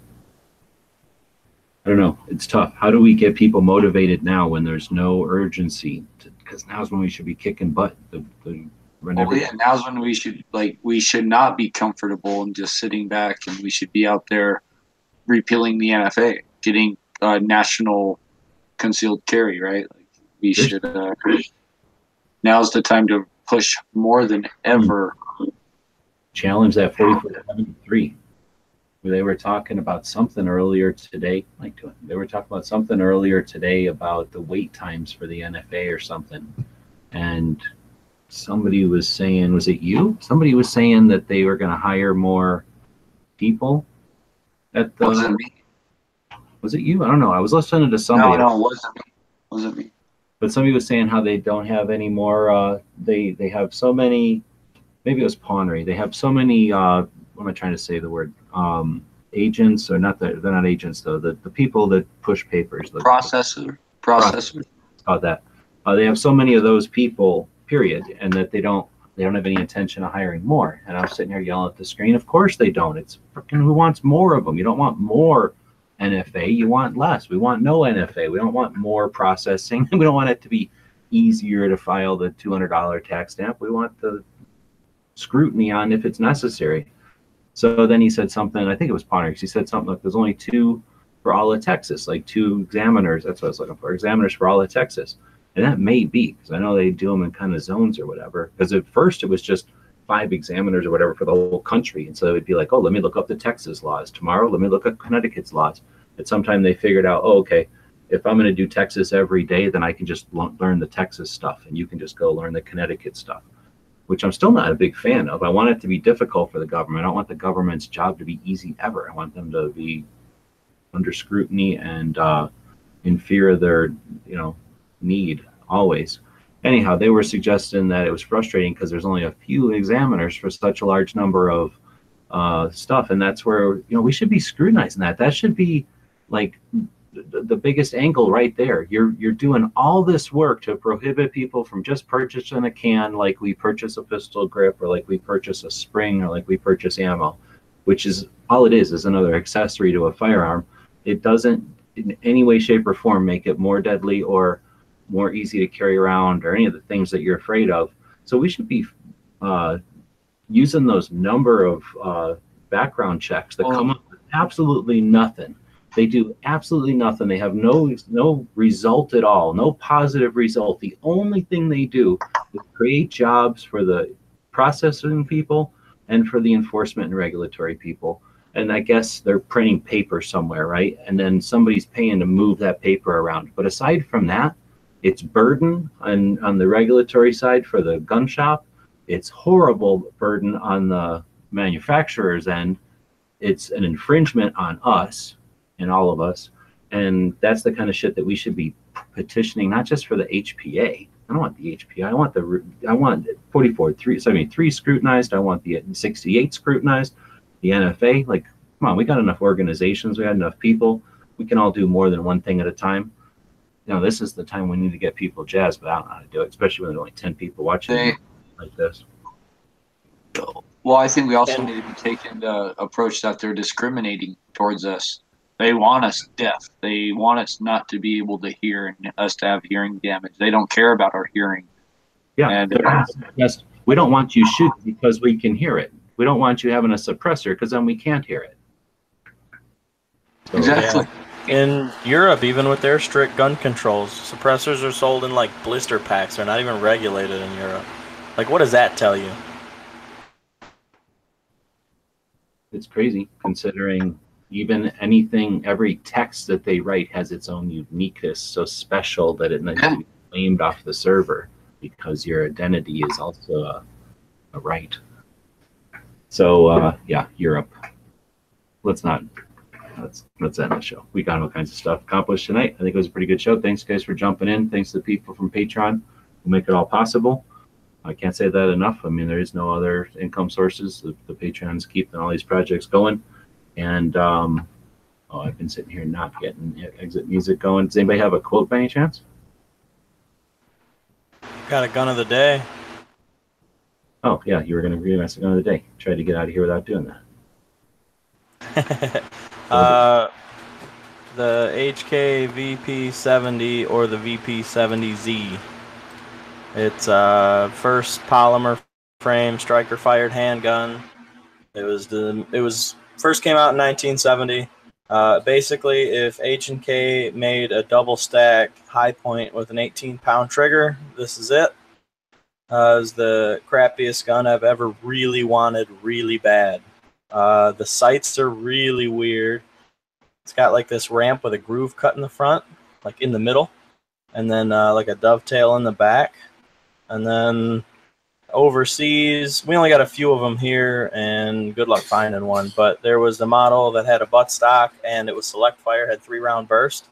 don't know, it's tough. How do we get people motivated now when there's no urgency? Because now's when we should be kicking butt. Now's when we should, like, we should not be comfortable and just sitting back, and we should be out there repealing the NFA, getting national concealed carry, right? Like, we should. Now's the time to push more than ever. Challenge that 4473. They were talking about something earlier today. Like, they were talking about something earlier today about the wait times for the NFA or something. And somebody was saying, was it you? Somebody was saying that they were going to hire more people at the. Wasn't me. Was it you? I don't know. I was listening to somebody. No, it wasn't me. Wasn't me. But somebody was saying how they don't have any more, they have so many, maybe it was Pawnery, they have so many, what am I trying to say the word, agents, or not, they're not agents though, the people that push papers. The processors. About that. They have so many of those people, period, and that they don't have any intention of hiring more. And I'm sitting here yelling at the screen, of course they don't. It's freaking, who wants more of them? You don't want more NFA, you want less. We want no NFA. We don't want more processing. We don't want it to be easier to file the $200 tax stamp. We want the scrutiny on if it's necessary. So then he said something, I think it was Ponderix. He said something like, there's only two for all of Texas, like two examiners. That's what I was looking for, examiners for all of Texas. And that may be, because I know they do them in kind of zones or whatever. Because at first it was just 5 examiners or whatever for the whole country. And so it'd be like, oh, let me look up the Texas laws. Tomorrow, let me look up Connecticut's laws. At some time they figured out, oh, okay, if I'm going to do Texas every day, then I can just learn the Texas stuff and you can just go learn the Connecticut stuff, which I'm still not a big fan of. I want it to be difficult for the government. I don't want the government's job to be easy ever. I want them to be under scrutiny and in fear of their, you know, need always. Anyhow, they were suggesting that it was frustrating because there's only a few examiners for such a large number of stuff. And that's where, you know, we should be scrutinizing that. That should be like the biggest angle right there. You're doing all this work to prohibit people from just purchasing a can like we purchase a pistol grip or like we purchase a spring or like we purchase ammo, which is all it is another accessory to a firearm. It doesn't in any way, shape, or form make it more deadly or more easy to carry around or any of the things that you're afraid of. So we should be using those number of background checks that come up with absolutely nothing. They do absolutely nothing. They have no result at all, no positive result. The only thing they do is create jobs for the processing people and for the enforcement and regulatory people. And I guess they're printing paper somewhere, right? And then somebody's paying to move that paper around. But aside from that, it's burden on the regulatory side for the gun shop. It's horrible burden on the manufacturer's end. It's an infringement on us and all of us. And that's the kind of shit that we should be petitioning, not just for the HPA. I don't want the HPA. I want 4473 scrutinized. I want the 68 scrutinized. The NFA, like, come on, we got enough organizations. We got enough people. We can all do more than one thing at a time. You know, this is the time we need to get people jazzed, but I don't know how to do it, especially when there's only 10 people watching like this. Well, I think we also need to be taking the approach that they're discriminating towards us. They want us deaf. They want us not to be able to hear and us to have hearing damage. They don't care about our hearing. Yeah. And, yes, we don't want you shooting because we can hear it. We don't want you having a suppressor because then we can't hear it. So, exactly. Yeah. In Europe, even with their strict gun controls, suppressors are sold in like blister packs. They're not even regulated in Europe. Like, what does that tell you? It's crazy considering even anything, every text that they write has its own uniqueness, so special that it needs to be claimed off the server because your identity is also a right. So, yeah, Europe. Let's end the show. We got all kinds of stuff accomplished tonight. I think it was a pretty good show. Thanks, guys, for jumping in. Thanks to the people from Patreon who make it all possible. I can't say that enough. I mean, there is no other income sources. The Patreons keep all these projects going. And, oh, I've been sitting here not getting exit music going. Does anybody have a quote by any chance? Got a gun of the day. Oh, yeah, you were going to agree with the gun of the day. Tried to get out of here without doing that. The HK VP 70 or the VP 70 Z. It's first polymer frame striker fired handgun. It first came out in 1970. Basically, if H&K made a double stack high point with an 18-pound trigger, this is it. Is the crappiest gun I've ever really wanted really bad. The sights are really weird. It's got like this ramp with a groove cut in the front, like in the middle, and then like a dovetail in the back. And then overseas, we only got a few of them here, and good luck finding one. But there was the model that had a buttstock, and it was select fire, had 3-round burst.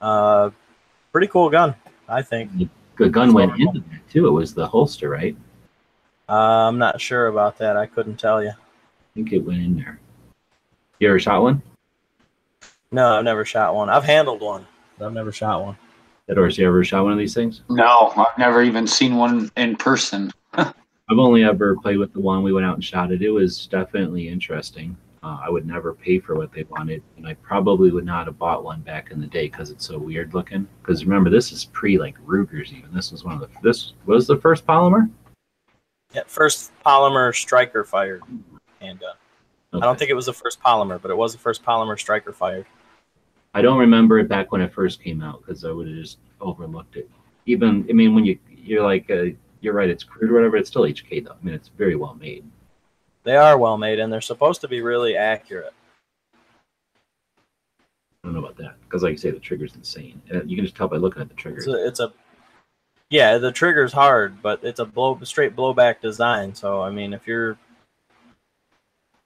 Pretty cool gun, I think. The gun went into that, too. It was the holster, right? I'm not sure about that. I couldn't tell you. I think it went in there. You ever shot one? No, I've never shot one. I've handled one, but I've never shot one. Edwards, you ever shot one of these things? No, I've never even seen one in person. I've only ever played with the one we went out and shot it. It was definitely interesting. I would never pay for what they wanted, and I probably would not have bought one back in the day because it's so weird looking. Because remember, this is pre like Rugers even. This was one of the this was the first polymer. Yeah, first polymer striker fired handgun. Okay. I don't think it was the first polymer, but it was the first polymer striker fired. I don't remember it back when it first came out because I would have just overlooked it. Even I mean, when you're like you're right, it's crude or whatever, it's still HK though. I mean, it's very well made. They are well made, and they're supposed to be really accurate. I don't know about that, because like you say, the trigger's insane. And you can just tell by looking at the trigger. Yeah, the trigger's hard, but it's a straight blowback design. So, I mean, if you're...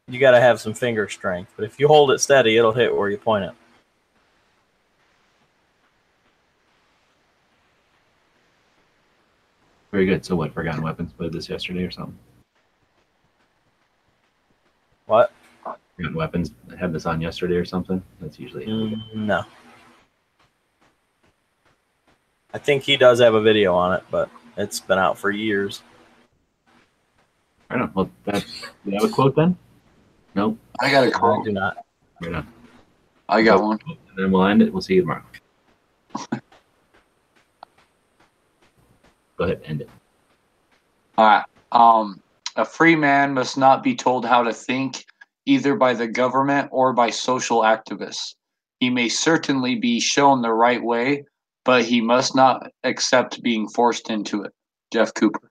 You got to have some finger strength. But if you hold it steady, it'll hit where you point it. Very good. So what, Forgotten Weapons played this yesterday or something? What? Forgotten Weapons had this on yesterday or something? That's usually... no. I think he does have a video on it, but it's been out for years. I don't know. Well, do you have a quote then? Nope. I got a quote. I do not. Right on. I got one. And then we'll end it. We'll see you tomorrow. Go ahead, end it. All right. A free man must not be told how to think, either by the government or by social activists. He may certainly be shown the right way, but he must not accept being forced into it. Jeff Cooper.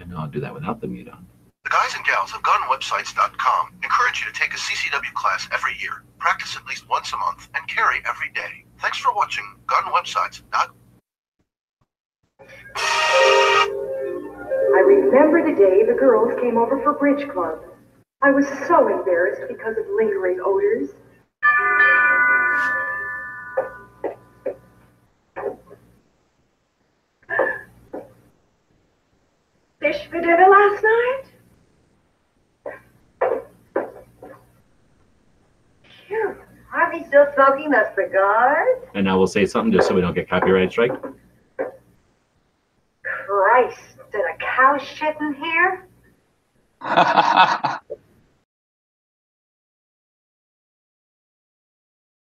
And I'll do that without the mute on. The guys and gals of gunwebsites.com encourage you to take a CCW class every year, practice at least once a month, and carry every day. Thanks for watching gunwebsites.com. I remember the day the girls came over for Bridge Club. I was so embarrassed because of lingering odors. Fish for dinner last night? Phew, are we still smoking the cigars? And I will say something just so we don't get copyright strike. Christ, did a cow shit in here?